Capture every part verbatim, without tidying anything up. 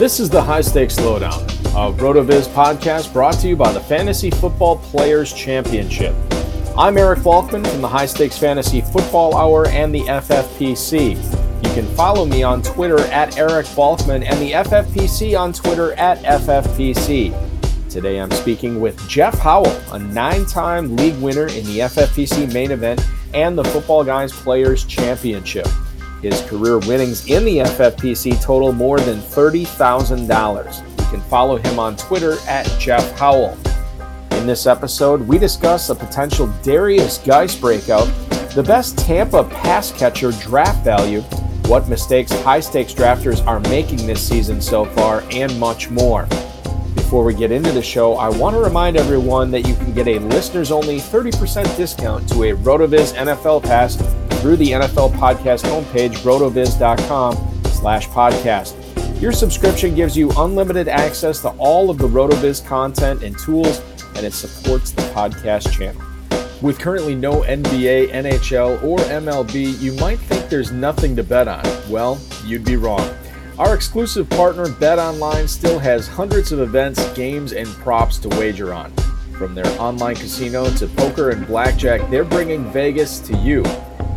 This is the High Stakes Lowdown, a RotoViz podcast brought to you by the Fantasy Football Players Championship. I'm Eric Balkman from the High Stakes Fantasy Football Hour and the F F P C. You can follow me on Twitter at Eric Balkman and the F F P C on Twitter at F F P C. Today I'm speaking with Jeff Howell, a nine-time league winner in the F F P C main event and the Footballguys Players Championship. His career winnings in the F F P C total more than thirty thousand dollars. You can follow him on Twitter at Jeff Howell. In this episode, we discuss a potential Derrius Guice breakout, the best Tampa pass catcher draft value, what mistakes high-stakes drafters are making this season so far, and much more. Before we get into the show, I want to remind everyone that you can get a listeners-only thirty percent discount to a RotoViz N F L pass through the N F L podcast homepage, rotoviz dot com slash podcast. Your subscription gives you unlimited access to all of the RotoViz content and tools, and it supports the podcast channel. With currently no N B A, N H L, or M L B, you might think there's nothing to bet on. Well, you'd be wrong. Our exclusive partner, BetOnline, still has hundreds of events, games, and props to wager on. From their online casino to poker and blackjack, they're bringing Vegas to you.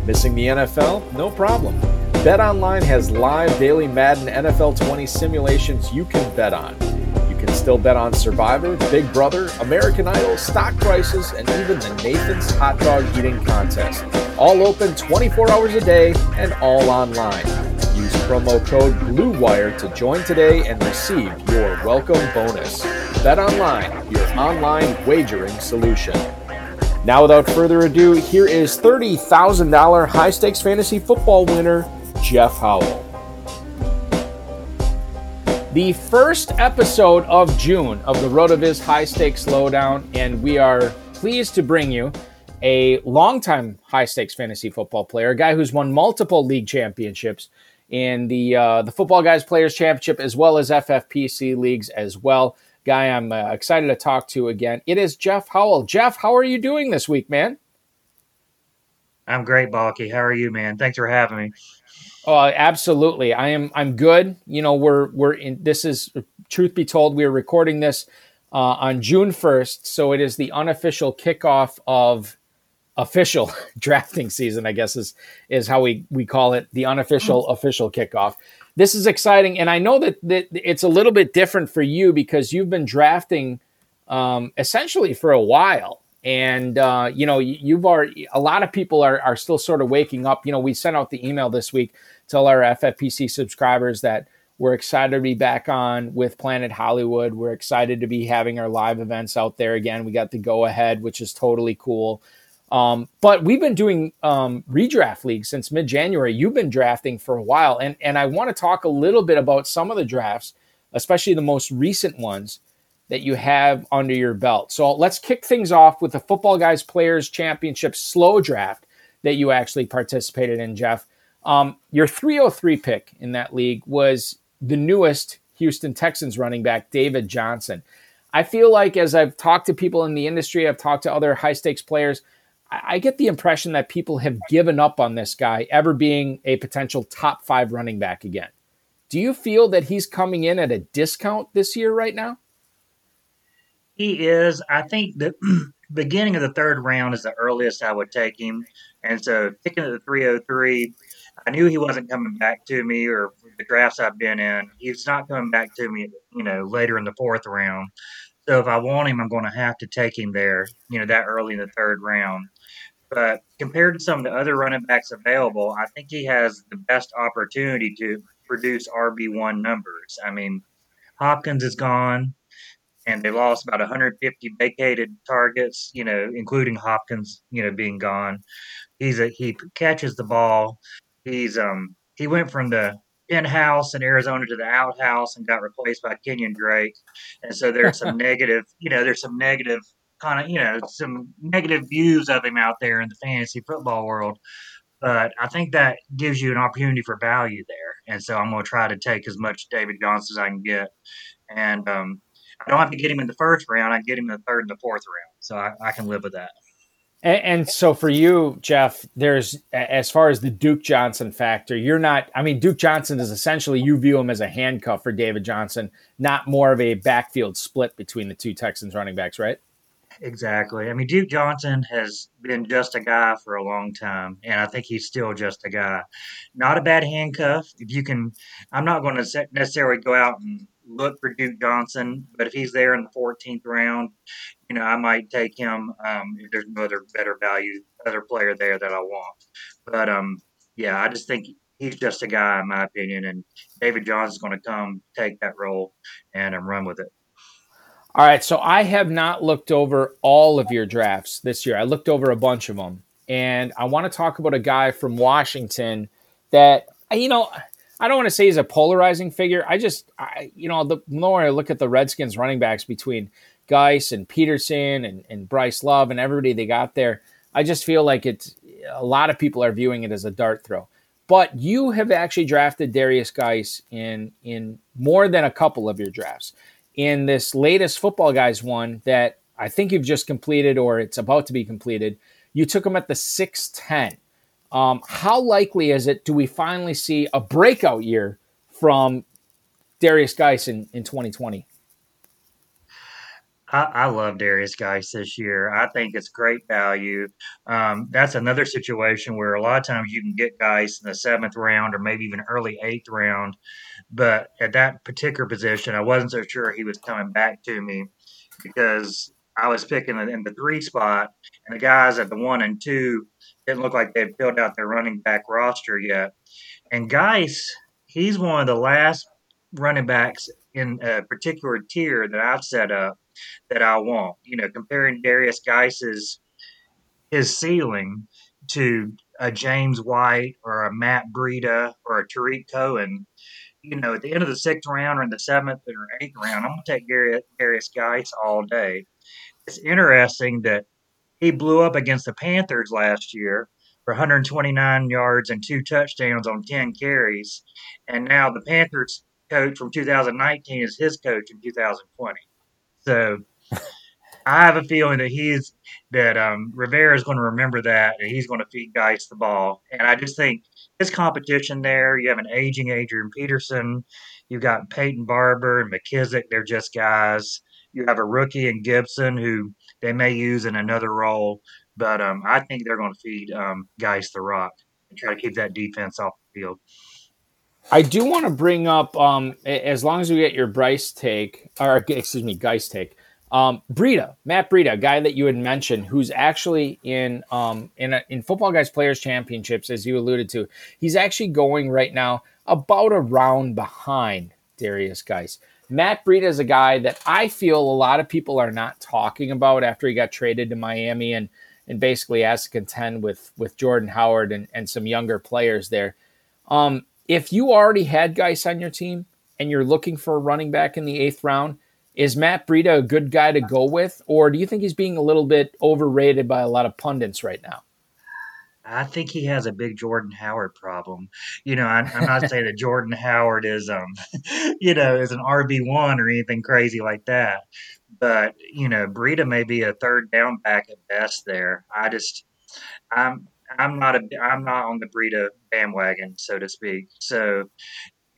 Missing the N F L? No problem. BetOnline has live daily Madden N F L twenty simulations you can bet on. You can still bet on Survivor, Big Brother, American Idol, stock prices, and even the Nathan's Hot Dog Eating Contest. All open twenty-four hours a day and all online. Use promo code BLUEWIRE to join today and receive your welcome bonus. BetOnline, your online wagering solution. Now, without further ado, here is thirty thousand dollars high-stakes fantasy football winner, Jeff Howell. The first episode of June of the RotoViz High-Stakes Lowdown, and we are pleased to bring you a longtime high-stakes fantasy football player, a guy who's won multiple league championships in the uh, the Footballguys Players Championship as well as F F P C leagues as well. Guy I'm uh, excited to talk to again. It is Jeff Howell. Jeff, how are you doing this week, man? I'm great, Balky. How are you, man? Thanks for having me. Oh, uh, absolutely. I am. I'm good. You know, we're we're in. This is, truth be told, we are recording this uh, on June first, so it is the unofficial kickoff of official drafting season, I guess is is how we we call it, the unofficial official kickoff. This is exciting, and I know that, that it's a little bit different for you because you've been drafting um, essentially for a while, and uh, you know you've already, a lot of people are are still sort of waking up. You know, we sent out the email this week to all our F F P C subscribers that we're excited to be back on with Planet Hollywood. We're excited to be having our live events out there again. We got the go ahead, which is totally cool. Um, but we've been doing um, redraft leagues since mid-January. You've been drafting for a while, and and I want to talk a little bit about some of the drafts, especially the most recent ones that you have under your belt. So let's kick things off with the Footballguys Players Championship slow draft that you actually participated in, Jeff. Um, your three oh three pick in that league was the newest Houston Texans running back, David Johnson. I feel like as I've talked to people in the industry, I've talked to other high-stakes players, I get the impression that people have given up on this guy ever being a potential top five running back again. Do you feel that he's coming in at a discount this year right now? He is. I think the beginning of the third round is the earliest I would take him. And so picking at the three oh three, I knew he wasn't coming back to me, or the drafts I've been in, he's not coming back to me, you know, later in the fourth round. So if I want him, I'm going to have to take him there, you know, that early in the third round. But compared to some of the other running backs available, I think he has the best opportunity to produce R B one numbers. I mean, Hopkins is gone, and they lost about one hundred fifty vacated targets, you know, including Hopkins, you know, being gone. He's a, he catches the ball. He's um he went from the in-house in Arizona to the outhouse and got replaced by Kenyan Drake. And so there's some negative, you know, there's some negative kind of, you know, some negative views of him out there in the fantasy football world. But I think that gives you an opportunity for value there. And so I'm going to try to take as much David Johnson as I can get. And um, I don't have to get him in the first round. I can get him in the third and the fourth round. So I, I can live with that. And, and so for you, Jeff, there's, as far as the Duke Johnson factor, you're not, I mean, Duke Johnson is essentially, you view him as a handcuff for David Johnson, not more of a backfield split between the two Texans running backs, right? Exactly. I mean, Duke Johnson has been just a guy for a long time, and I think he's still just a guy. Not a bad handcuff. If you can, I'm not going to necessarily go out and look for Duke Johnson, but if he's there in the fourteenth round, you know, I might take him um, if there's no other better value, other player there that I want. But, um, yeah, I just think he's just a guy, in my opinion, and David Johnson's going to come take that role and um, run with it. All right, so I have not looked over all of your drafts this year. I looked over a bunch of them, and I want to talk about a guy from Washington that, you know, I don't want to say he's a polarizing figure. I just, I, you know, the more I look at the Redskins running backs between Guice and Peterson and, and Bryce Love and everybody they got there, I just feel like it's a lot of people are viewing it as a dart throw. But you have actually drafted Derrius Guice in in more than a couple of your drafts. In this latest Football Guys one that I think you've just completed or it's about to be completed, you took him at the six ten. Um, how likely is it do we finally see a breakout year from Derrius Guice in, in twenty twenty? I, I love Derrius Guice this year. I think it's great value. Um, that's another situation where a lot of times you can get Guice in the seventh round or maybe even early eighth round. But at that particular position, I wasn't so sure he was coming back to me because I was picking in the three spot, and the guys at the one and two didn't look like they'd filled out their running back roster yet. And Guice, he's one of the last running backs in a particular tier that I've set up that I want. You know, comparing Derrius Guice's his ceiling to a James White or a Matt Breida or a Tariq Cohen. You know, at the end of the sixth round or in the seventh or eighth round, I'm going to take Derrius Guice all day. It's interesting that he blew up against the Panthers last year for one hundred twenty-nine yards and two touchdowns on ten carries. And now the Panthers coach from two thousand nineteen is his coach in two thousand twenty. So I have a feeling that he's that um, Rivera is going to remember that, and he's going to feed Guice the ball. And I just think his competition there, you have an aging Adrian Peterson. You've got Peyton Barber and McKissick. They're just guys. You have a rookie in Gibson who they may use in another role. But um, I think they're going to feed um, Guice the rock and try to keep that defense off the field. I do want to bring up, um, as long as we get your Bryce take, or excuse me, Guice take, Um, Breida, Matt Breida, a guy that you had mentioned, who's actually in um, in, a, in Football Guys Players Championships, as you alluded to. He's actually going right now about a round behind Derrius Guice. Matt Breida is a guy that I feel a lot of people are not talking about after he got traded to Miami and and basically has to contend with with Jordan Howard and, and some younger players there. Um, if you already had Guice on your team and you're looking for a running back in the eighth round, is Matt Breida a good guy to go with, or do you think he's being a little bit overrated by a lot of pundits right now? I think he has a big Jordan Howard problem. You know, I, I'm not saying that Jordan Howard is, um, you know, is an R B one or anything crazy like that. But, you know, Breida may be a third down back at best there. I just I'm I'm not a, I'm not on the Breida bandwagon, so to speak. So,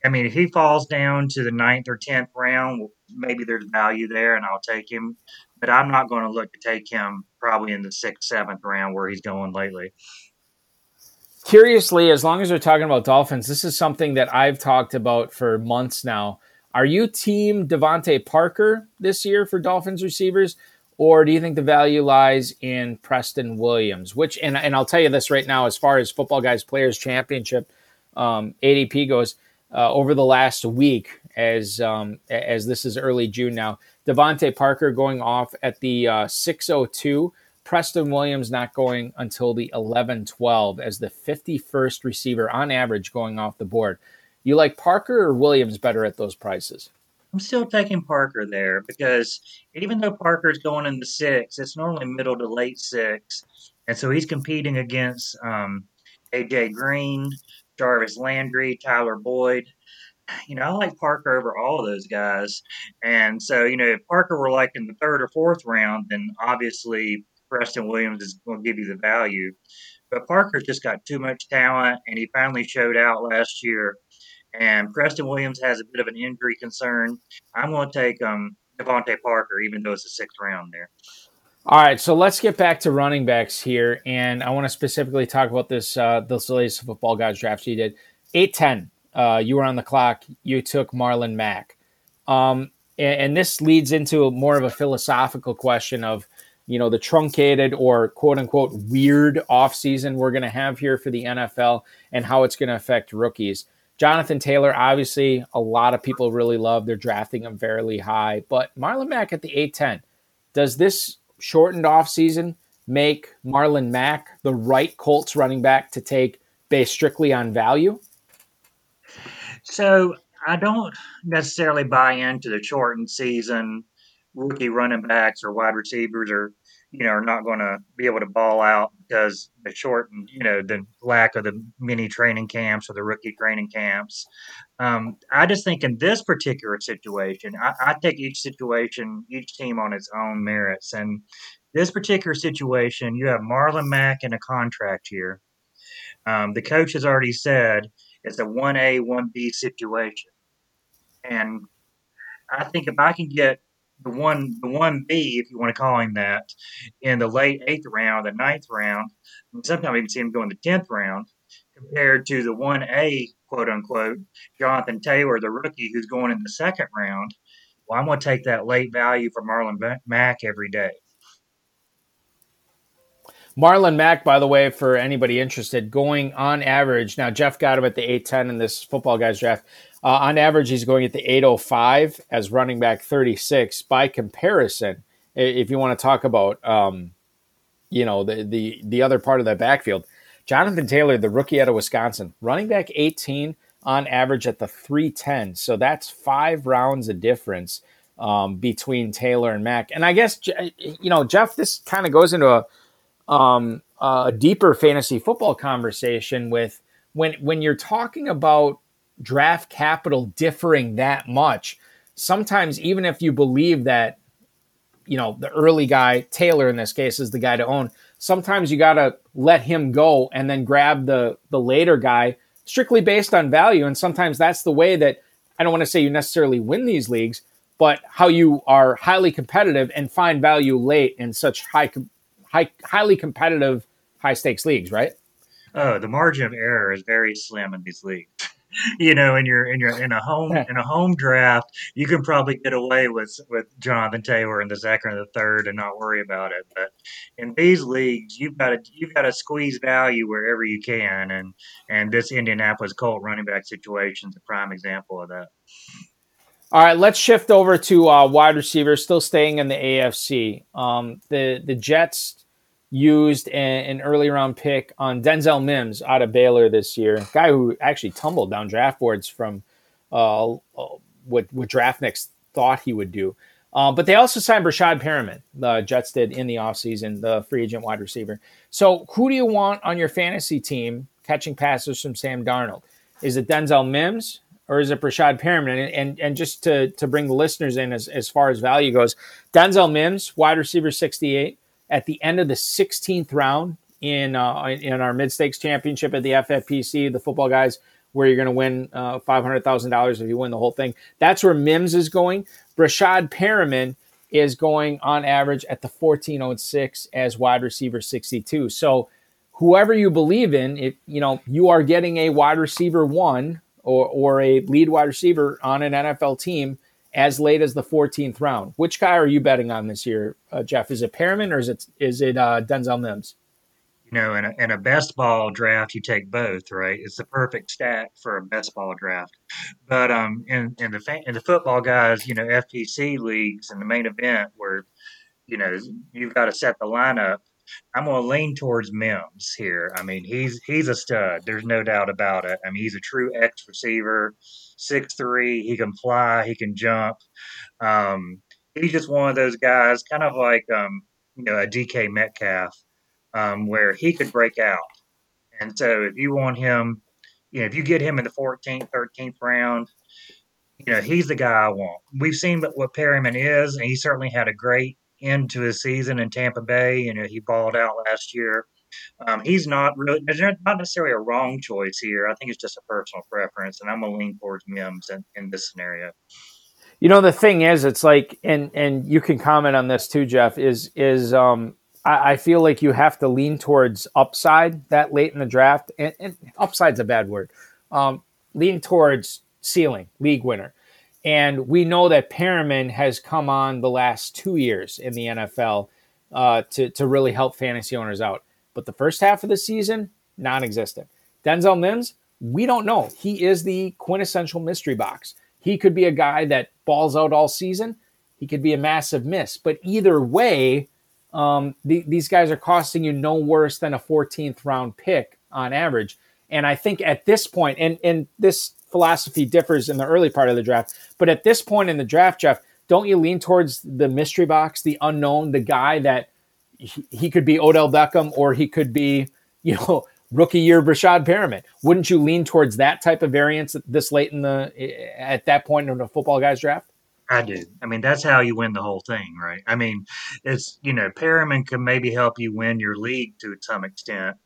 I mean, if he falls down to the ninth or tenth round, maybe there's value there, and I'll take him. But I'm not going to look to take him probably in the sixth, seventh round where he's going lately. Curiously, as long as we're talking about Dolphins, this is something that I've talked about for months now. Are you team Devontae Parker this year for Dolphins receivers, or do you think the value lies in Preston Williams? Which, and, and I'll tell you this right now, as far as Football Guys Players Championship um, A D P goes, Uh, over the last week, as um, as this is early June now, Devontae Parker going off at the uh, six oh two. Preston Williams not going until the eleven twelve as the fifty-first receiver on average going off the board. You like Parker or Williams better at those prices? I'm still taking Parker there because even though Parker's going in the six, it's normally middle to late six. And so he's competing against um, A J Green, Jarvis Landry, Tyler Boyd. You know, I like Parker over all of those guys. And so, you know, if Parker were like in the third or fourth round, then obviously Preston Williams is going to give you the value. But Parker's just got too much talent, and he finally showed out last year. And Preston Williams has a bit of an injury concern. I'm going to take um, Devontae Parker, even though it's the sixth round there. All right, so let's get back to running backs here, and I want to specifically talk about this uh, this latest Football Guys draft you did. eight ten, uh, you were on the clock. You took Marlon Mack. Um, and, and this leads into a, more of a philosophical question of, you know, the truncated or quote-unquote weird offseason we're going to have here for the N F L and how it's going to affect rookies. Jonathan Taylor, obviously, a lot of people really love. They're drafting him fairly high. But Marlon Mack at the eight ten, does this shortened offseason make Marlon Mack the right Colts running back to take based strictly on value? So I don't necessarily buy into the shortened season. Rookie running backs or wide receivers are, you know, are not going to be able to ball out because the shortened, you know, the lack of the mini training camps or the rookie training camps. Um, I just think in this particular situation, I, I take each situation, each team on its own merits. And this particular situation, you have Marlon Mack in a contract here. Um, the coach has already said it's a one A, one B situation. And I think if I can get the one, the one B, if you want to call him that, in the late eighth round, the ninth round, sometimes we can see him go in the tenth round, compared to the one A, quote unquote, Jonathan Taylor, the rookie, who's going in the second round. Well, I'm going to take that late value for Marlon Mack every day. Marlon Mack, by the way, for anybody interested, going on average now. Jeff got him at the eight ten in this Football Guys draft. Uh, on average, he's going at the eight oh five as running back thirty-six. By comparison, if you want to talk about, um, you know, the, the the other part of that backfield, Jonathan Taylor, the rookie out of Wisconsin, running back eighteen on average at the three ten. So that's five rounds of difference um, between Taylor and Mack. And I guess, you know, Jeff, this kind of goes into a, um, a deeper fantasy football conversation with when when you're talking about draft capital differing that much. Sometimes even if you believe that, you know, the early guy, Taylor in this case, is the guy to own, sometimes you got to let him go and then grab the the later guy strictly based on value. And sometimes that's the way that, I don't want to say you necessarily win these leagues, but how you are highly competitive and find value late in such high, high highly competitive, high stakes leagues, right? Oh, the margin of error is very slim in these leagues. You know, in your in your in a home in a home draft, you can probably get away with with Jonathan Taylor in the second or the third and not worry about it. But in these leagues, you've got to you've got to squeeze value wherever you can, and and this Indianapolis Colt running back situation is a prime example of that. All right, let's shift over to uh, wide receivers. Still staying in the A F C, um, the the Jets used an early round pick on Denzel Mims out of Baylor this year, guy who actually tumbled down draft boards from uh, what, what draftniks thought he would do. Uh, but they also signed Breshad Perriman, the Jets did in the offseason, the free agent wide receiver. So who do you want on your fantasy team catching passes from Sam Darnold? Is it Denzel Mims or is it Breshad Perriman? And, and, and just to, to bring the listeners in as, as far as value goes, Denzel Mims, wide receiver sixty-eight, at the end of the sixteenth round in uh, in our mid-stakes championship at the F F P C, the Football Guys, where you're going to win uh, five hundred thousand dollars if you win the whole thing. That's where Mims is going. Breshad Perriman is going on average at the fourteen oh six as wide receiver sixty-two. So whoever you believe in, if you know you are getting a wide receiver one or or a lead wide receiver on an N F L team as late as the fourteenth round. Which guy are you betting on this year, uh, Jeff? Is it Perriman or is it is it uh, Denzel Mims? You know, in a, in a best ball draft, you take both, right? It's the perfect stat for a best ball draft. But um, in, in, the fan, in the Football Guys, you know, F P C leagues and the main event where, you know, you've got to set the lineup, I'm going to lean towards Mims here. I mean, he's he's a stud. There's no doubt about it. I mean, he's a true X receiver, six three. He can fly. He can jump. Um, he's just one of those guys, kind of like um, you know a D K Metcalf, um, where he could break out. And so, if you want him, you know, if you get him in the fourteenth, thirteenth round, you know, he's the guy I want. We've seen what Perriman is, and he certainly had a great into his season in Tampa Bay. You know, he balled out last year. Um, he's not really, not necessarily a wrong choice here. I think it's just a personal preference, and I'm going to lean towards Mims in, in this scenario. You know, the thing is, it's like, and and you can comment on this too, Jeff, is, is um, I, I feel like you have to lean towards upside that late in the draft. And, and upside's a bad word. Um, lean towards ceiling, league winner. And we know that Perriman has come on the last two years in the N F L uh, to, to really help fantasy owners out. But the first half of the season, non-existent. Denzel Mims, we don't know. He is the quintessential mystery box. He could be a guy that balls out all season. He could be a massive miss. But either way, um, the, these guys are costing you no worse than a fourteenth round pick on average. And I think at this point, and, and this philosophy differs in the early part of the draft, but at this point in the draft, Jeff, don't you lean towards the mystery box, the unknown, the guy that he, he could be Odell Beckham or he could be, you know, rookie year Breshad Perriman? Wouldn't you lean towards that type of variance this late in the, at that point in the football guys draft? I do. I mean, that's how you win the whole thing, right? I mean, it's, you know, Perriman can maybe help you win your league to some extent.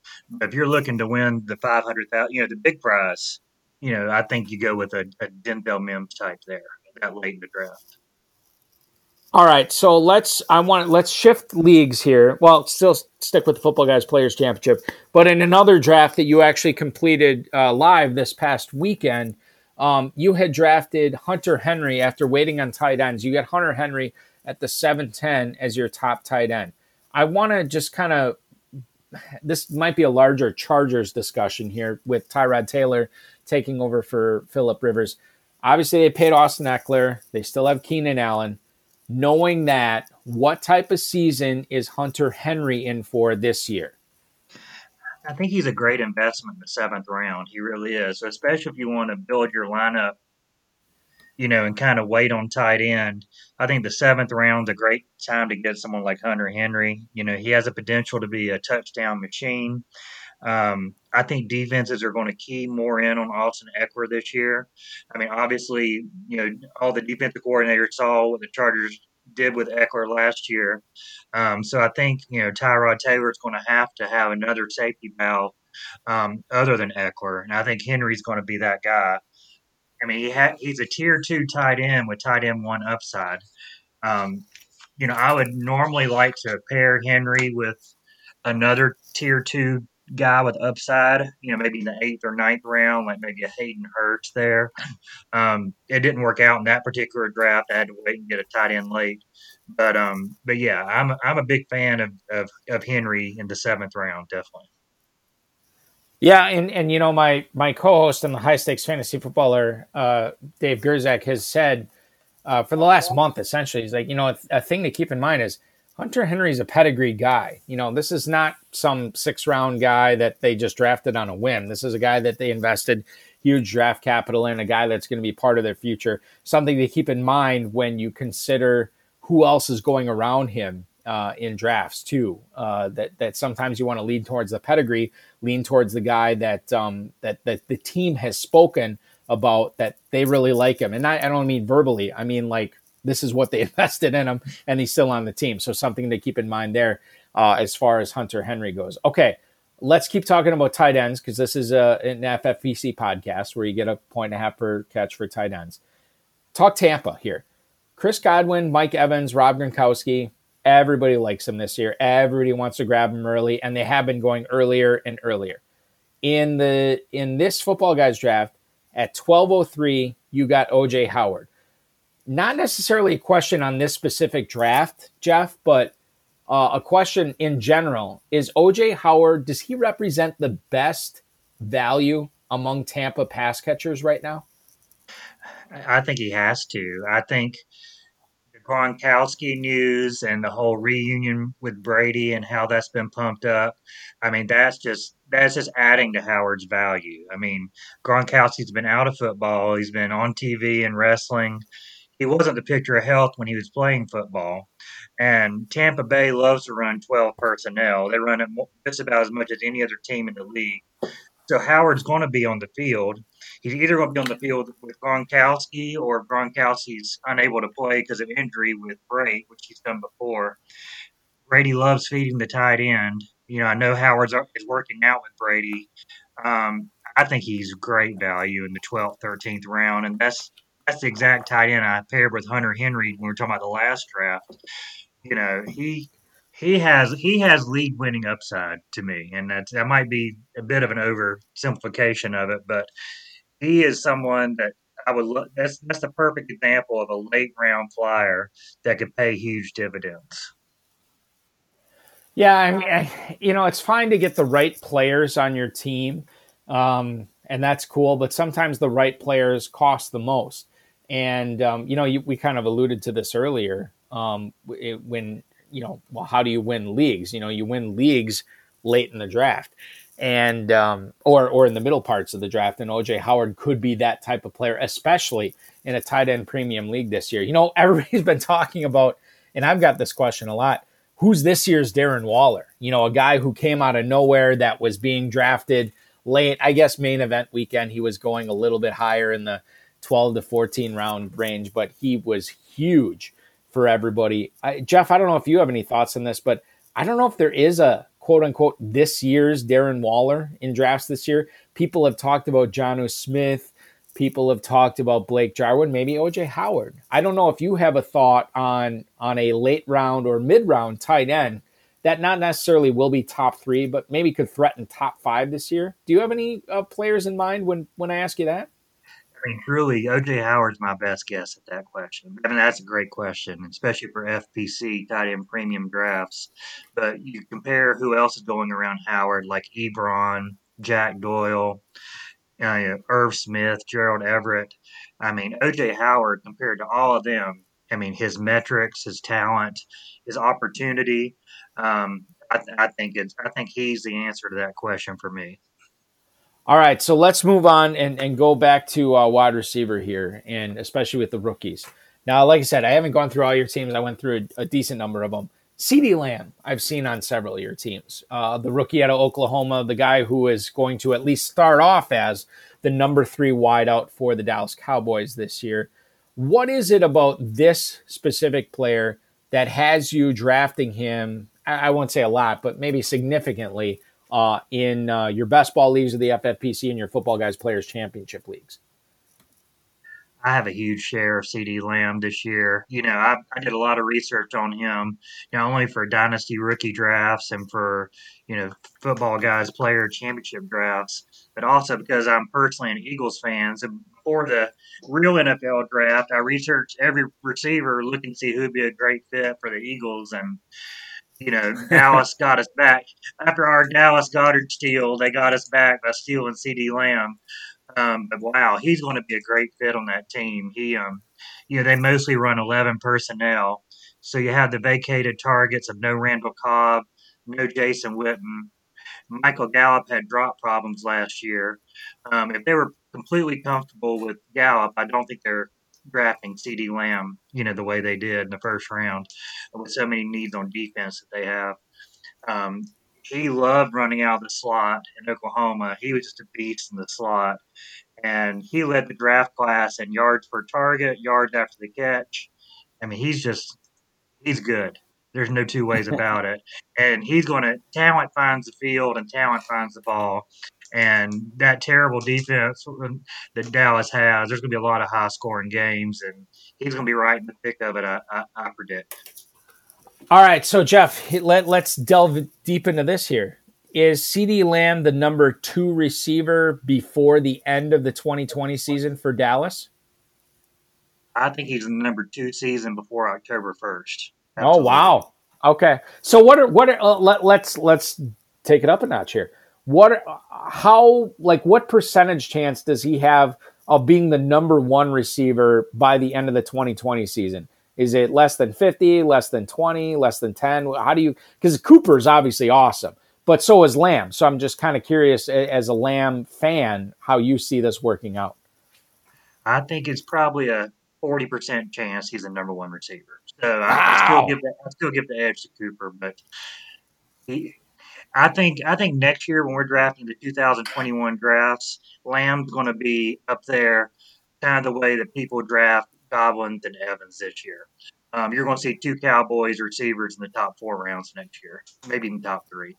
If you're looking to win the five hundred thousand dollars, you know, the big prize, you know, I think you go with a, a Denzel Mims type there that late in the draft. All right. So let's, I want, let's shift leagues here. Well, still stick with the Football Guys Players Championship, but in another draft that you actually completed uh, live this past weekend, Um, you had drafted Hunter Henry after waiting on tight ends. You got Hunter Henry at the seven ten as your top tight end. I want to just kind of – this might be a larger Chargers discussion here with Tyrod Taylor taking over for Phillip Rivers. Obviously, they paid Austin Eckler. They still have Keenan Allen. Knowing that, what type of season is Hunter Henry in for this year? I think he's a great investment in the seventh round. He really is. So especially if you want to build your lineup, you know, and kind of wait on tight end, I think the seventh round's a great time to get someone like Hunter Henry. You know, he has a potential to be a touchdown machine. Um, I think defenses are going to key more in on Austin Eckler this year. I mean, obviously, you know, all the defensive coordinators saw what the Chargers did with Eckler last year. Um, so I think, you know, Tyrod Taylor is going to have to have another safety valve um, other than Eckler. And I think Henry's going to be that guy. I mean, he ha- he's a tier two tight end with tight end one upside. Um, you know, I would normally like to pair Henry with another tier two guy with upside, you know, maybe in the eighth or ninth round, like maybe a Hayden Hurts there. Um, it didn't work out in that particular draft. I had to wait and get a tight end late. But um, but yeah, I'm I'm a big fan of, of of Henry in the seventh round, definitely. Yeah, and and you know, my my co-host and the high stakes fantasy footballer, uh, Dave Gerzak, has said uh, for the last month essentially, he's like, you know, a thing to keep in mind is Hunter Henry's a pedigree guy. You know, this is not some six-round guy that they just drafted on a whim. This is a guy that they invested huge draft capital in, a guy that's going to be part of their future, something to keep in mind when you consider who else is going around him uh, in drafts too, uh, that that sometimes you want to lean towards the pedigree, lean towards the guy that, um, that, that the team has spoken about, that they really like him. And I, I don't mean verbally. I mean like, this is what they invested in him, and he's still on the team. So something to keep in mind there uh, as far as Hunter Henry goes. Okay, let's keep talking about tight ends because this is a, an F F P C podcast where you get a point and a half per catch for tight ends. Talk Tampa here. Chris Godwin, Mike Evans, Rob Gronkowski, everybody likes him this year. Everybody wants to grab him early, and they have been going earlier and earlier. In the in this football guys draft, at twelve oh three, you got O J. Howard. Not necessarily a question on this specific draft, Jeff, but uh, a question in general. Is O J. Howard, does he represent the best value among Tampa pass catchers right now? I think he has to. I think the Gronkowski news and the whole reunion with Brady and how that's been pumped up, I mean, that's just that's just adding to Howard's value. I mean, Gronkowski's been out of football. He's been on T V and wrestling. He wasn't the picture of health when he was playing football. And Tampa Bay loves to run twelve personnel. They run it just about as much as any other team in the league. So Howard's going to be on the field. he's either going to be on the field with Gronkowski, or Gronkowski's unable to play because of injury with Bray, which he's done before. Brady loves feeding the tight end. You know, I know Howard's is working out with Brady. Um, I think he's great value in the twelfth, thirteenth round, and that's that's the exact tight end I paired with Hunter Henry when we were talking about the last draft. You know, he he has he has league winning upside to me, and that's, that might be a bit of an oversimplification of it, but he is someone that I would look. That's that's the perfect example of a late round flyer that could pay huge dividends. Yeah, I mean, I, you know, it's fine to get the right players on your team, um, and that's cool. But sometimes the right players cost the most. And, um, you know, you, we kind of alluded to this earlier um, it, when, you know, well, how do you win leagues? You know, you win leagues late in the draft and um, or or in the middle parts of the draft. And O J. Howard could be that type of player, especially in a tight end premium league this year. You know, everybody's been talking about, and I've got this question a lot, who's this year's Darren Waller? You know, a guy who came out of nowhere that was being drafted late. I guess main event weekend, he was going a little bit higher in the twelve to fourteen round range, but he was huge for everybody. I, Jeff, I don't know if you have any thoughts on this, but I don't know if there is a quote unquote this year's Darren Waller in drafts this year. People have talked about Jonnu Smith. People have talked about Blake Jarwin, maybe O J. Howard. I don't know if you have a thought on on a late round or mid round tight end that not necessarily will be top three, but maybe could threaten top five this year. Do you have any uh, players in mind when, when I ask you that? I mean, truly, O J. Howard's my best guess at that question. I mean, that's a great question, especially for F P C tight end premium drafts. But you compare who else is going around Howard, like Ebron, Jack Doyle, Uh, you know, Irv Smith, Gerald Everett. I mean, O J. Howard, compared to all of them, I mean, his metrics, his talent, his opportunity. Um, I, th- I think it's. I think he's the answer to that question for me. All right, so let's move on and, and go back to uh, wide receiver here, and especially with the rookies. Now, like I said, I haven't gone through all your teams. I went through a, a decent number of them. CeeDee Lamb, I've seen on several of your teams. Uh, the rookie out of Oklahoma, the guy who is going to at least start off as the number three wideout for the Dallas Cowboys this year. What is it about this specific player that has you drafting him, I, I won't say a lot, but maybe significantly uh, in uh, your best ball leagues of the F F P C and your Football Guys Players Championship leagues? I have a huge share of CeeDee Lamb this year. You know, I, I did a lot of research on him, not only for dynasty rookie drafts and for, you know, Football Guys Player Championship drafts, but also because I'm personally an Eagles fan. So before the real N F L draft, I researched every receiver looking to see who would be a great fit for the Eagles. And, you know, Dallas got us back. After our Dallas Goedert steal, they got us back by stealing CeeDee Lamb. Um, but wow, he's going to be a great fit on that team. He, um, you know, they mostly run eleven personnel, so you have the vacated targets of no Randall Cobb, no Jason Witten. Michael Gallup had drop problems last year. Um, if they were completely comfortable with Gallup, I don't think they're drafting CeeDee Lamb, you know, the way they did in the first round with so many needs on defense that they have. Um, He loved running out of the slot in Oklahoma. He was just a beast in the slot. And he led the draft class in yards per target, yards after the catch. I mean, he's just – he's good. There's no two ways about it. And he's going to – talent finds the field and talent finds the ball. And that terrible defense that Dallas has, there's going to be a lot of high-scoring games. And he's going to be right in the thick of it, I, I, I predict. All right, so Jeff, let, let's delve deep into this here. Is CeeDee Lamb the number two receiver before the end of the twenty twenty season for Dallas? I think he's the number two season before October first. Absolutely. Oh, wow. Okay. So what are what are uh, let, let's let's take it up a notch here. What are, how like what percentage chance does he have of being the number one receiver by the end of the twenty twenty season? Is it less than fifty, less than twenty, less than ten? How do you – because Cooper's obviously awesome, but so is Lamb. So I'm just kind of curious as a Lamb fan how you see this working out. I think it's probably a forty percent chance he's the number one receiver. So wow. I, I, still give the, I still give the edge to Cooper, but he, I think I think next year when we're drafting the two thousand twenty-one drafts, Lamb's going to be up there, kind of the way that people draft Godwin and Evans this year. Um, you're going to see two Cowboys receivers in the top four rounds next year, maybe in the top three.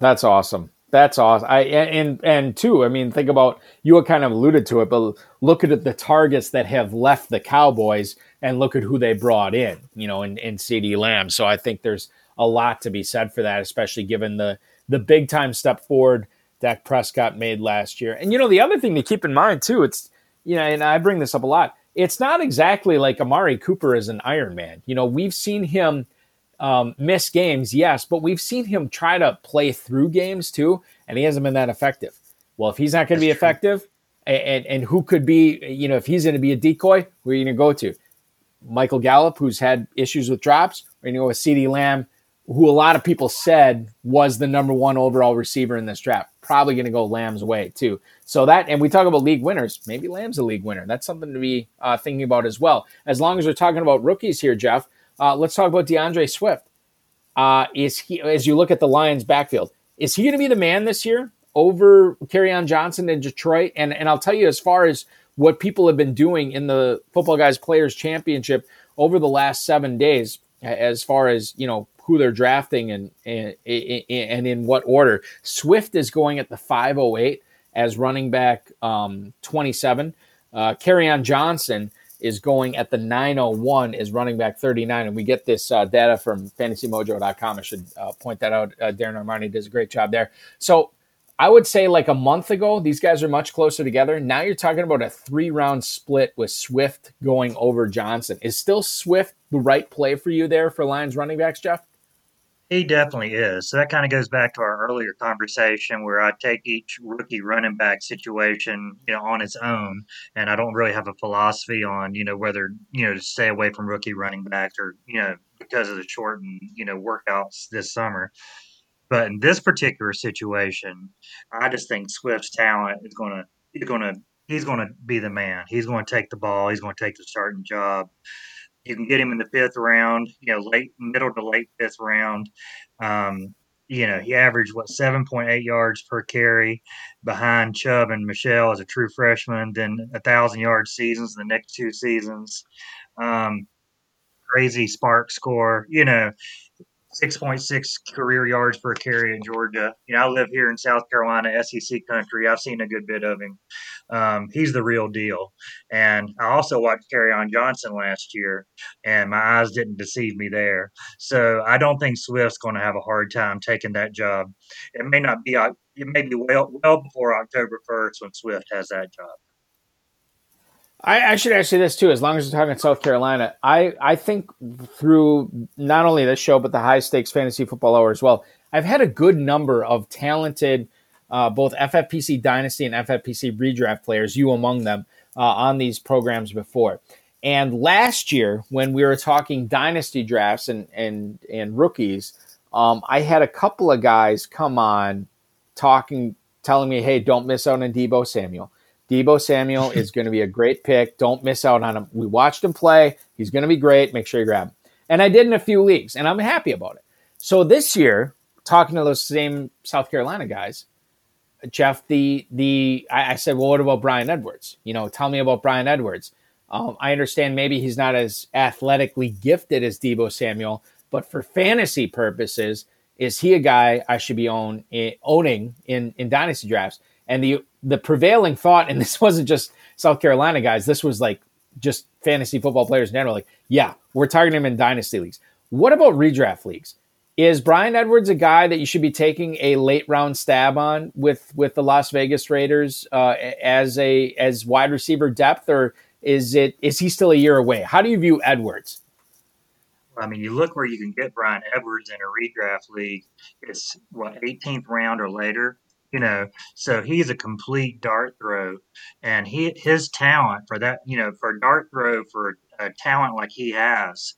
That's awesome. That's awesome. I and and two, I mean, think about, you kind of alluded to it, but look at the targets that have left the Cowboys and look at who they brought in, you know, in, in CeeDee Lamb. So I think there's a lot to be said for that, especially given the the big time step forward Dak Prescott made last year. And, you know, the other thing to keep in mind, too, it's, you know, and I bring this up a lot, it's not exactly like Amari Cooper is an Iron Man. You know, we've seen him um, miss games, yes, but we've seen him try to play through games too, and he hasn't been that effective. Well, if he's not going to be effective, and, and and who could be, you know, if he's going to be a decoy, who are you going to go to? Michael Gallup, who's had issues with drops, or you know, with CeeDee Lamb, who a lot of people said was the number one overall receiver in this draft. Probably going to go Lamb's way too. So that, and we talk about league winners, maybe Lamb's a league winner. That's something to be uh, thinking about as well. As long as we're talking about rookies here, Jeff, uh, let's talk about DeAndre Swift. Uh, is he, as you look at the Lions backfield, is he going to be the man this year over Kerryon Johnson in Detroit? And, and I'll tell you, as far as what people have been doing in the Football Guys Players Championship over the last seven days, as far as, you know, who they're drafting and, and and in what order. Swift is going at the five oh eight as running back um, twenty-seven. Uh, Kerryon Johnson is going at the nine oh one as running back thirty-nine. And we get this uh, data from fantasy mojo dot com. I should uh, point that out. Uh, Darren Armani does a great job there. So I would say like a month ago, these guys are much closer together. Now you're talking about a three-round split with Swift going over Johnson. Is still Swift the right play for you there for Lions running backs, Jeff? He definitely is. So that kind of goes back to our earlier conversation where I take each rookie running back situation, you know, on its own, and I don't really have a philosophy on, you know, whether, you know, to stay away from rookie running backs or, you know, because of the shortened, you know, workouts this summer. But in this particular situation, I just think Swift's talent is going to he's going to he's going to be the man. He's going to take the ball. He's going to take the starting job. You can get him in the fifth round, you know, late, middle to late fifth round. Um, you know, he averaged, what, seven point eight yards per carry behind Chubb and Michelle as a true freshman, then one thousand-yard seasons the next two seasons. Um, crazy spark score, you know, six point six career yards per carry in Georgia. You know, I live here in South Carolina, S E C country. I've seen a good bit of him. Um, he's the real deal. And I also watched Kerryon Johnson last year, and my eyes didn't deceive me there. So I don't think Swift's going to have a hard time taking that job. It may not be. It may be well well before October first when Swift has that job. I, I should ask you this, too, as long as we're talking South Carolina. I, I think through not only this show, but the high-stakes fantasy football hour as well, I've had a good number of talented uh, both F F P C Dynasty and F F P C Redraft players, you among them, uh, on these programs before. And last year, when we were talking Dynasty drafts and, and, and rookies, um, I had a couple of guys come on talking, telling me, hey, don't miss out on Deebo Samuel. Deebo Samuel is going to be a great pick. Don't miss out on him. We watched him play. He's going to be great. Make sure you grab him. And I did in a few leagues, and I'm happy about it. So this year, talking to those same South Carolina guys, Jeff, the the I, I said, well, what about Bryan Edwards? You know, tell me about Bryan Edwards. Um, I understand maybe he's not as athletically gifted as Deebo Samuel, but for fantasy purposes, is he a guy I should be own, owning in, in dynasty drafts? And the the prevailing thought, and this wasn't just South Carolina guys, this was like just fantasy football players in general, like, yeah, we're targeting him in dynasty leagues. What about redraft leagues? Is Bryan Edwards a guy that you should be taking a late round stab on with, with the Las Vegas Raiders uh, as a as wide receiver depth, or is it is he still a year away? How do you view Edwards? I mean, you look where you can get Bryan Edwards in a redraft league. It's what, eighteenth round or later. You know, so he's a complete dart throw, and he his talent for that, you know, for a dart throw, for a talent like he has,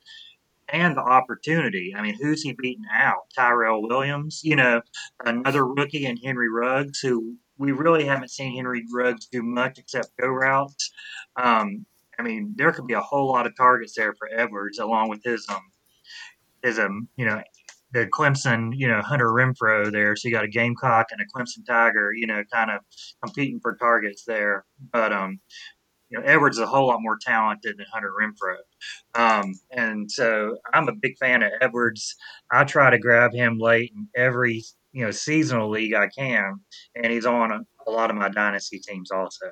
and the opportunity. I mean, who's he beating out? Tyrell Williams, you know, another rookie, and Henry Ruggs, who we really haven't seen Henry Ruggs do much except go routes. Um, I mean, there could be a whole lot of targets there for Edwards, along with his, um, his um, you know, the Clemson, you know, Hunter Renfrow there. So you got a Gamecock and a Clemson Tiger, you know, kind of competing for targets there. But, um, you know, Edwards is a whole lot more talented than Hunter Renfrow. Um, and so I'm a big fan of Edwards. I try to grab him late in every, you know, seasonal league I can. And he's on a, a lot of my dynasty teams also.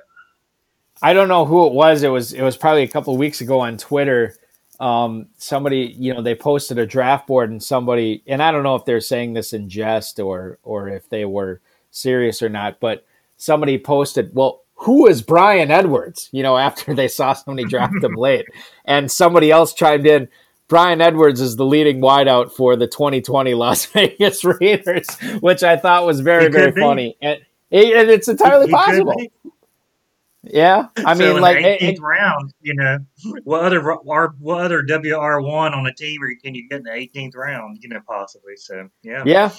I don't know who it was. It was, it was probably a couple of weeks ago on Twitter. Um, somebody, you know, they posted a draft board and somebody, and I don't know if they're saying this in jest or, or if they were serious or not, but somebody posted, well, who is Bryan Edwards? You know, after they saw somebody draft him late, and somebody else chimed in, Bryan Edwards is the leading wideout for the twenty twenty Las Vegas Raiders, which I thought was very, very be. funny. And, and it's entirely it, it possible. Yeah, I mean, so in like the eighteenth it, it, round, you know, what other what other W R one on a team can you get in the eighteenth round? You know, possibly. So yeah, yeah,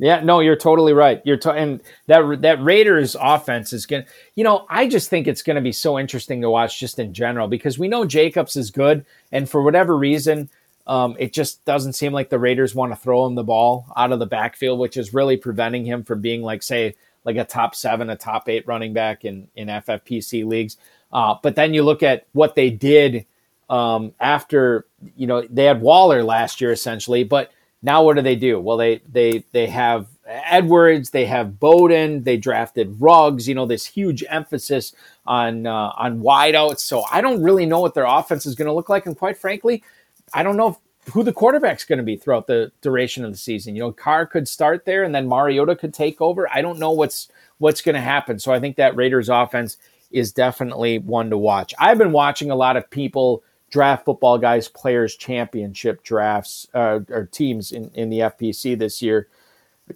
yeah. No, you're totally right. You're to- and that that Raiders offense is gonna. You know, I just think it's gonna be so interesting to watch just in general, because we know Jacobs is good, and for whatever reason, um, it just doesn't seem like the Raiders want to throw him the ball out of the backfield, which is really preventing him from being like, say, like a top seven, a top eight running back in, in F F P C leagues. Uh, but then you look at what they did um, after, you know, they had Waller last year essentially, but now what do they do? Well, they they they have Edwards, they have Bowden, they drafted Ruggs, you know, this huge emphasis on, uh, on wideouts. So I don't really know what their offense is going to look like. And quite frankly, I don't know if, who the quarterback's going to be throughout the duration of the season. You know, Carr could start there and then Mariota could take over. I don't know what's, what's going to happen. So I think that Raiders offense is definitely one to watch. I've been watching a lot of people draft football guys, players, championship drafts uh, or teams in, in the F P C this year.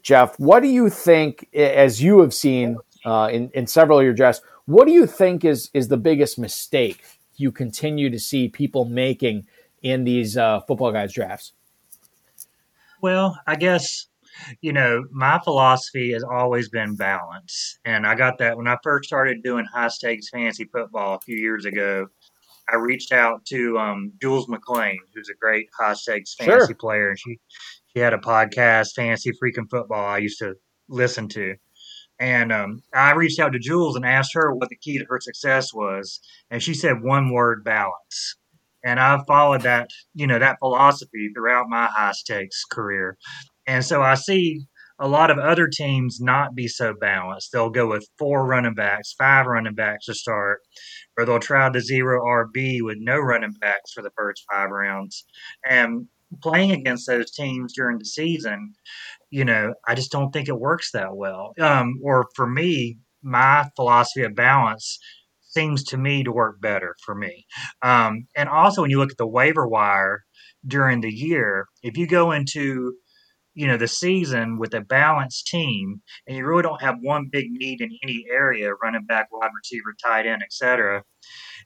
Jeff, what do you think, as you have seen uh, in, in several of your drafts, what do you think is, is the biggest mistake you continue to see people making in these uh, football guys drafts? Well, I guess, you know, my philosophy has always been balance. And I got that when I first started doing high stakes fantasy football a few years ago. I reached out to um, Jules McClain, who's a great high stakes fantasy sure. player. And she, she had a podcast, Fantasy Freaking Football, I used to listen to. And um, I reached out to Jules and asked her what the key to her success was. And she said one word: balance. And I've followed that, you know, that philosophy throughout my high stakes career. And so I see a lot of other teams not be so balanced. They'll go with four running backs, five running backs to start, or they'll try the zero R B with no running backs for the first five rounds. And playing against those teams during the season, you know, I just don't think it works that well. Um, or for me, my philosophy of balance seems to me to work better for me. Um, and also when you look at the waiver wire during the year, if you go into, you know, the season with a balanced team and you really don't have one big need in any area, running back, wide receiver, tight end, et cetera,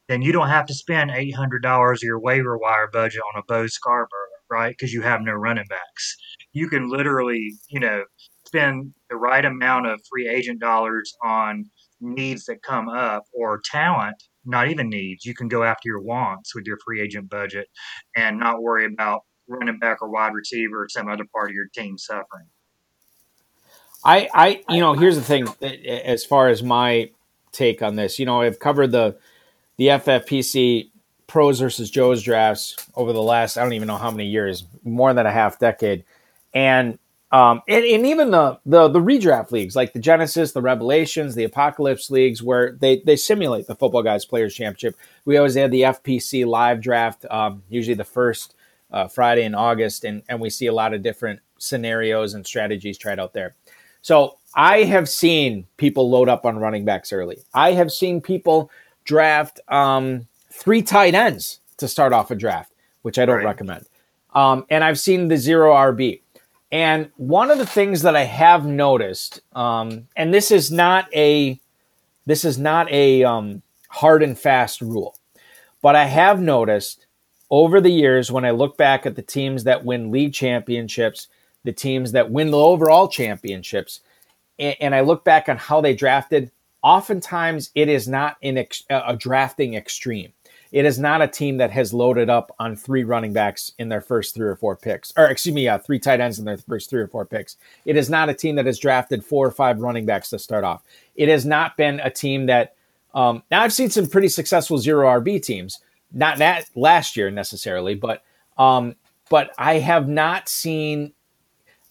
then you don't have to spend eight hundred dollars of your waiver wire budget on a Bo Scarborough, right? Because you have no running backs. You can literally, you know, spend the right amount of free agent dollars on needs that come up, or talent, not even needs. You can go after your wants with your free agent budget and not worry about running back or wide receiver or some other part of your team suffering. I, I, you know, here's the thing as far as my take on this. You know, I've covered the the F F P C pros versus Joes drafts over the last, I don't even know how many years, more than a half decade. And Um, and, and even the, the the redraft leagues, like the Genesis, the Revelations, the Apocalypse leagues, where they, they simulate the Football Guys Players Championship. We always had the F P C live draft, um, usually the first uh, Friday in August, and, and we see a lot of different scenarios and strategies tried out there. So I have seen people load up on running backs early. I have seen people draft um, three tight ends to start off a draft, which I don't right. recommend. Um, and I've seen the zero R B. And one of the things that I have noticed, um, and this is not a this is not a um, hard and fast rule, but I have noticed over the years when I look back at the teams that win league championships, the teams that win the overall championships, and, and I look back on how they drafted, oftentimes it is not in ex- a drafting extreme. It is not a team that has loaded up on three running backs in their first three or four picks, or excuse me, uh, three tight ends in their first three or four picks. It is not a team that has drafted four or five running backs to start off. It has not been a team that, um, now I've seen some pretty successful zero R B teams, not that last year necessarily, but, um, but I have not seen,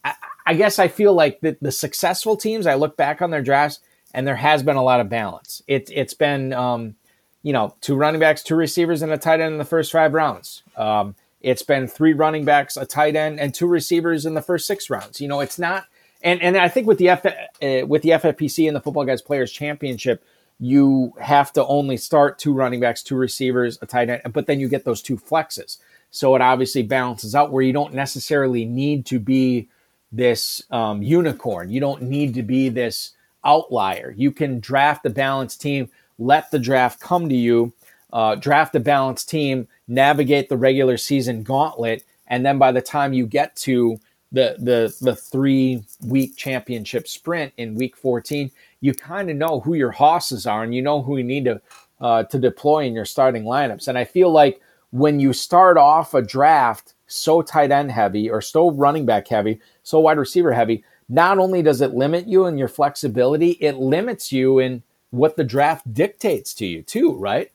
I, I guess I feel like the, the successful teams, I look back on their drafts and there has been a lot of balance. It, it's been, um, you know, two running backs, two receivers, and a tight end in the first five rounds. Um, it's been three running backs, a tight end, and two receivers in the first six rounds. You know, it's not, and and I think with the F, uh, with the F F P C and the Footballguys Players Championship, you have to only start two running backs, two receivers, a tight end, but then you get those two flexes. So it obviously balances out where you don't necessarily need to be this um, unicorn. You don't need to be this outlier. You can draft a balanced team. Let the draft come to you, uh, draft a balanced team, navigate the regular season gauntlet, and then by the time you get to the the, the three-week championship sprint in week fourteen, you kind of know who your hosses are and you know who you need to uh, to deploy in your starting lineups. And I feel like when you start off a draft so tight end heavy or so running back heavy, so wide receiver heavy, not only does it limit you in your flexibility, it limits you in what the draft dictates to you too, right?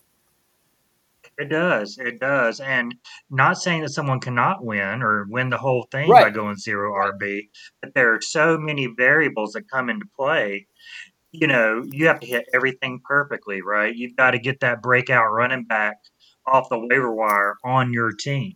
It does. It does. And not saying that someone cannot win or win the whole thing right by going zero R B, but there are so many variables that come into play. You know, you have to hit everything perfectly, right? You've got to get that breakout running back off the waiver wire on your team.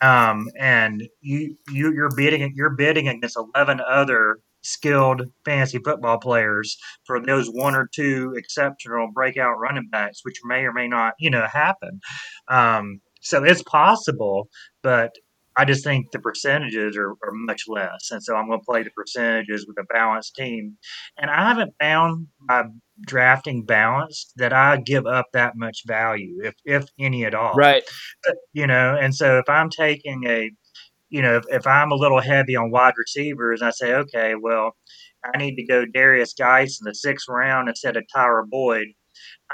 Um, and you, you, you're bidding, you're bidding against eleven other skilled fantasy football players for those one or two exceptional breakout running backs, which may or may not, you know, happen. Um, so it's possible, but I just think the percentages are, are much less. And so I'm going to play the percentages with a balanced team. And I haven't found by drafting balanced that I give up that much value, if, if any at all. Right. But, you know, and so if I'm taking a, You know, if, if I'm a little heavy on wide receivers, I say, okay, well, I need to go Derrius Guice in the sixth round instead of Tyler Boyd.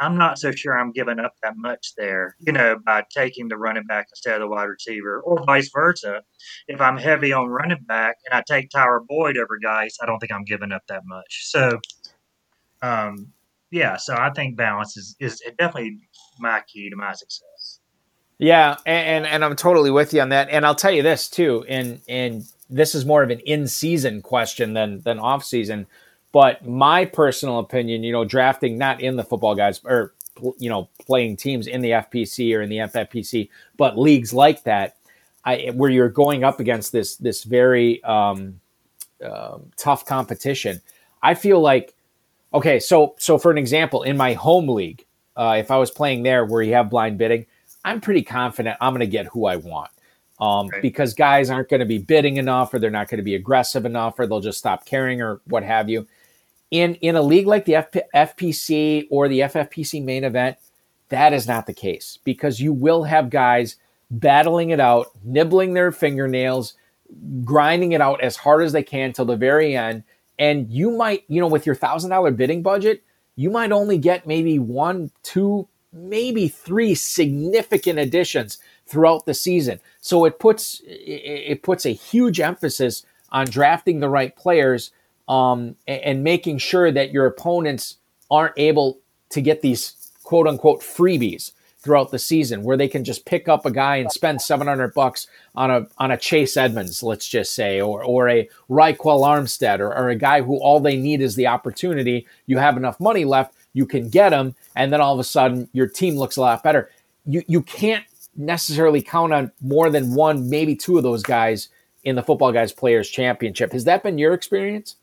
I'm not so sure I'm giving up that much there, you know, by taking the running back instead of the wide receiver, or vice versa. If I'm heavy on running back and I take Tyler Boyd over Guice, I don't think I'm giving up that much. So, um, yeah, so I think balance is, is definitely my key to my success. Yeah, and, and and I'm totally with you on that. And I'll tell you this too, and and this is more of an in-season question than than off-season. But my personal opinion, you know, drafting not in the Footballguys or you know playing teams in the F P C or in the F F P C, but leagues like that, I, where you're going up against this this very um, uh, tough competition. I feel like okay, so so for an example, in my home league, uh, if I was playing there where you have blind bidding, I'm pretty confident I'm going to get who I want um, right. because guys aren't going to be bidding enough or they're not going to be aggressive enough or they'll just stop caring or what have you. In in a league like the F P C or the F F P C main event, that is not the case because you will have guys battling it out, nibbling their fingernails, grinding it out as hard as they can till the very end. And you might, you know, with your one thousand dollars bidding budget, you might only get maybe one, two, maybe three significant additions throughout the season. So it puts it puts a huge emphasis on drafting the right players um, and making sure that your opponents aren't able to get these quote unquote freebies throughout the season where they can just pick up a guy and spend seven hundred bucks on a on a Chase Edmonds, let's just say, or or a Raquel Armstead or, or a guy who all they need is the opportunity. You have enough money left, you can get them, and then all of a sudden your team looks a lot better. You you can't necessarily count on more than one, maybe two of those guys in the Footballguys Players Championship. Has that been your experience?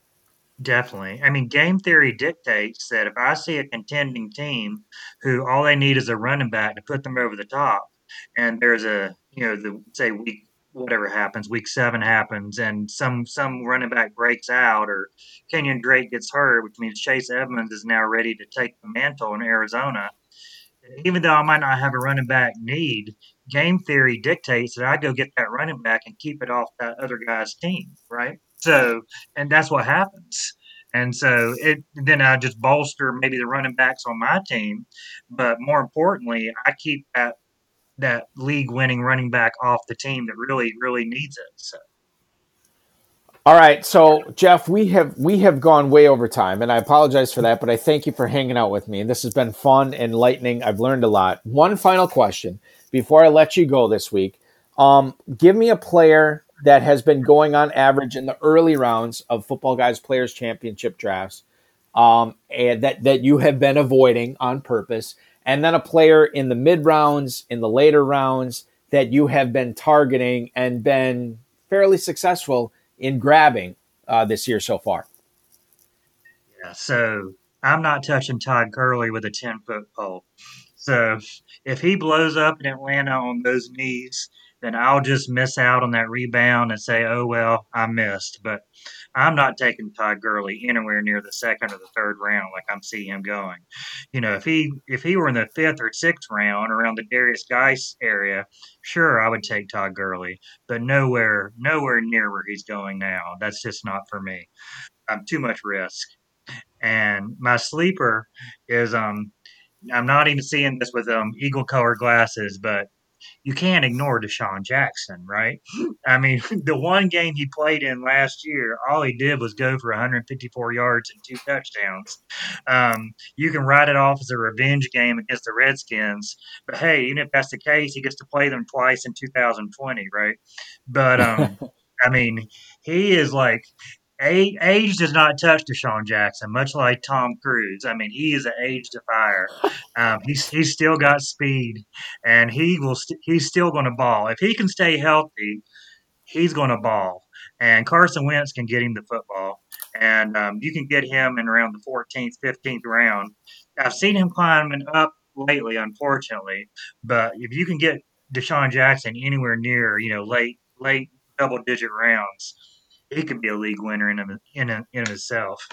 Definitely. I mean, game theory dictates that if I see a contending team who all they need is a running back to put them over the top, and there's a, you know, the say week whatever happens, week seven happens, and some some running back breaks out or Kenyan Drake gets hurt, which means Chase Edmonds is now ready to take the mantle in Arizona. Even though I might not have a running back need, game theory dictates that I go get that running back and keep it off that other guy's team, right? So, and that's what happens. And so it, then I just bolster maybe the running backs on my team. But more importantly, I keep that that league-winning running back off the team that really, really needs it. So. All right. So, Jeff, we have we have gone way over time, and I apologize for that, but I thank you for hanging out with me. This has been fun and enlightening. I've learned a lot. One final question before I let you go this week. Um, give me a player that has been going on average in the early rounds of Football Guys Players Championship drafts, um, and that, that you have been avoiding on purpose, and then a player in the mid rounds, in the later rounds, that you have been targeting and been fairly successful in grabbing uh, this year so far. Yeah, so I'm not touching Todd Gurley with a ten-foot pole. So if he blows up in Atlanta on those knees, then I'll just miss out on that rebound and say, oh, well, I missed. But I'm not taking Todd Gurley anywhere near the second or the third round like I'm seeing him going. You know, if he if he were in the fifth or sixth round around the Derrius Guice area, sure, I would take Todd Gurley. But nowhere, nowhere near where he's going now. That's just not for me. I'm um, too much risk. And my sleeper is, um, I'm not even seeing this with um, eagle-colored glasses, but you can't ignore DeSean Jackson, right? I mean, the one game he played in last year, all he did was go for one hundred fifty-four yards and two touchdowns. Um, you can write it off as a revenge game against the Redskins, but hey, even if that's the case, he gets to play them twice in two thousand twenty, right? But, um, I mean, he is like – age does not touch DeSean Jackson, much like Tom Cruise. I mean, he is an age defier. Um, he's he's still got speed, and he will. St- he's still going to ball if he can stay healthy. He's going to ball, and Carson Wentz can get him the football, and um, you can get him in around the fourteenth, fifteenth round. I've seen him climbing up lately, unfortunately, but if you can get DeSean Jackson anywhere near, you know, late late double digit rounds, he could be a league winner in him, in him, in himself.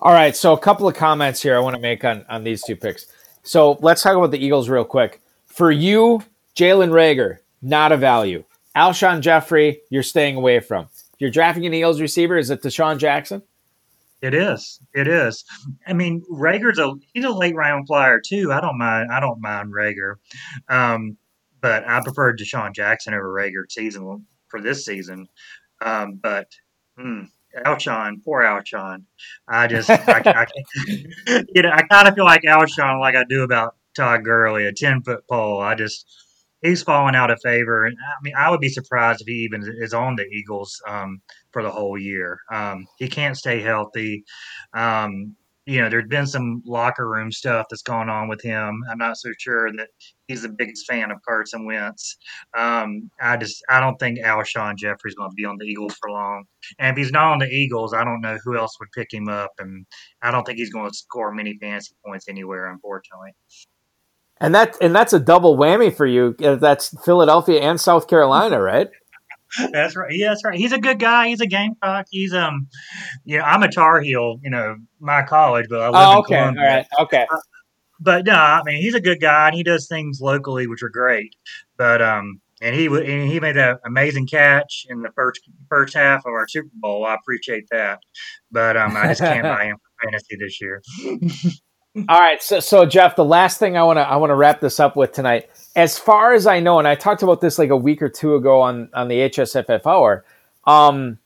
All right, so a couple of comments here I want to make on, on these two picks. So let's talk about the Eagles real quick. For you, Jalen Reagor, not a value. Alshon Jeffrey, you're staying away from. If you're drafting an Eagles receiver, is it DeSean Jackson? It is. It is. I mean, Rager's a he's a late round flyer too. I don't mind. I don't mind Reagor, um, but I prefer DeSean Jackson over Reagor season for this season. Um, but mm, Alshon, poor Alshon. I just, I, I, I, you know, I kind of feel like Alshon, like I do about Todd Gurley, a ten-foot pole. I just, he's falling out of favor, and I mean, I would be surprised if he even is on the Eagles um, for the whole year. Um, he can't stay healthy. Um, you know, there's been some locker room stuff that's gone on with him. I'm not so sure that he's the biggest fan of Carson Wentz. Um, I just I don't think Alshon Jeffrey's going to be on the Eagles for long. And if he's not on the Eagles, I don't know who else would pick him up. And I don't think he's going to score many fantasy points anywhere, unfortunately. And that and that's a double whammy for you. That's Philadelphia and South Carolina, right? That's right. Yeah, that's right. He's a good guy. He's a Gamecock. He's um, you know, I'm a Tar Heel. You know, my college, but I live oh, in okay. Columbia. All right. Okay. Uh, but no, I mean, he's a good guy, and he does things locally, which are great. But um, and he w- and he made that amazing catch in the first first half of our Super Bowl. I appreciate that. But um, I just can't buy him for fantasy this year. All right. So, so Jeff, the last thing I want to I want to wrap this up with tonight. As far as I know, and I talked about this like a week or two ago on, on the H S F F Hour, um,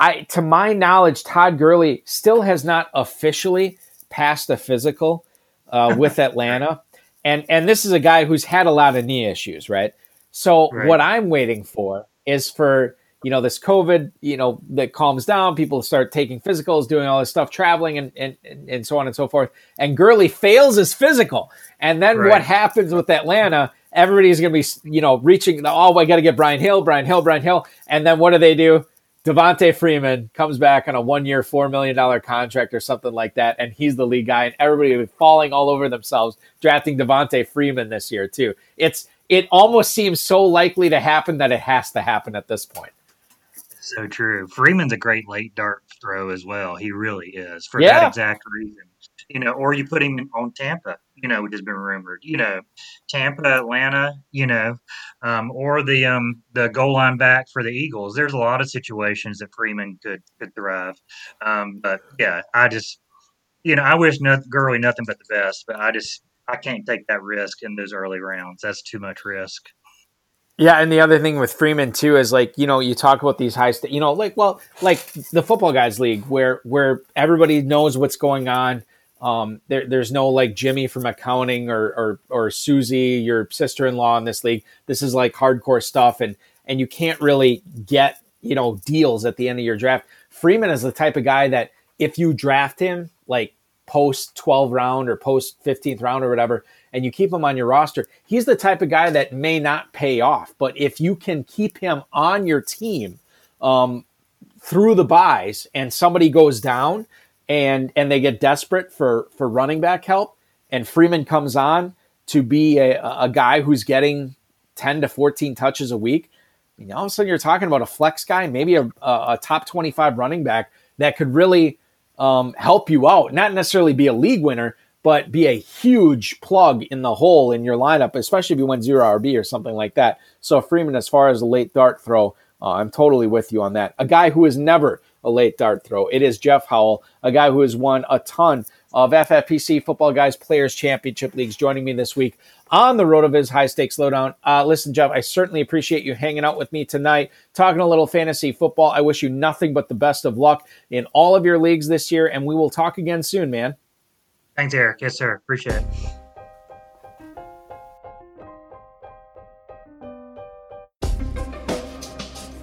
I, to my knowledge, Todd Gurley still has not officially passed a physical uh, with Atlanta. And and this is a guy who's had a lot of knee issues, right? So right. What I'm waiting for is for, you know, this COVID, you know, that calms down, people start taking physicals, doing all this stuff, traveling and, and, and so on and so forth. And Gurley fails his physical. And then right. What happens with Atlanta? Everybody's going to be, you know, reaching, the, oh, I got to get Bryan Hill, Bryan Hill, Bryan Hill. And then what do they do? Devontae Freeman comes back on a one-year, four million dollars contract or something like that, and he's the lead guy, and everybody will be falling all over themselves, drafting Devontae Freeman this year too. It's It almost seems so likely to happen that it has to happen at this point. So true. Freeman's a great late dart throw as well. He really is for yeah. that exact reason. You know, or you put him on Tampa. you know, which has been rumored, you know, Tampa, Atlanta, you know, um, or the um, the goal line back for the Eagles. There's a lot of situations that Freeman could could thrive. Um, but, yeah, I just, you know, I wish nothing, Gurley nothing but the best, but I just I can't take that risk in those early rounds. That's too much risk. Yeah, and the other thing with Freeman, too, is like, you know, you talk about these high st- you know, like, well, like the Football Guys League where where everybody knows what's going on. Um, there, there's no like Jimmy from accounting or, or, or Susie, your sister-in-law in this league. This is like hardcore stuff. And, and you can't really get, you know, deals at the end of your draft. Freeman is the type of guy that if you draft him like post twelfth round or post fifteenth round or whatever, and you keep him on your roster, he's the type of guy that may not pay off. But if you can keep him on your team, um, through the buys and somebody goes down, And and they get desperate for, for running back help, and Freeman comes on to be a, a guy who's getting ten to fourteen touches a week. You know, all of a sudden you're talking about a flex guy, maybe a, a top twenty-five running back that could really um, help you out. Not necessarily be a league winner, but be a huge plug in the hole in your lineup, especially if you went zero R B or something like that. So Freeman, as far as a late dart throw, uh, I'm totally with you on that. A guy who is never a late dart throw. It is Jeff Howell, a guy who has won a ton of F F P C Football Guys Players Championship leagues, joining me this week on the RotoViz High Stakes Lowdown. Uh, listen, Jeff, I certainly appreciate you hanging out with me tonight, talking a little fantasy football. I wish you nothing but the best of luck in all of your leagues this year, and we will talk again soon, man. Thanks, Eric. Yes, sir. Appreciate it.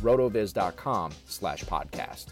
rotoviz dot com slash podcast.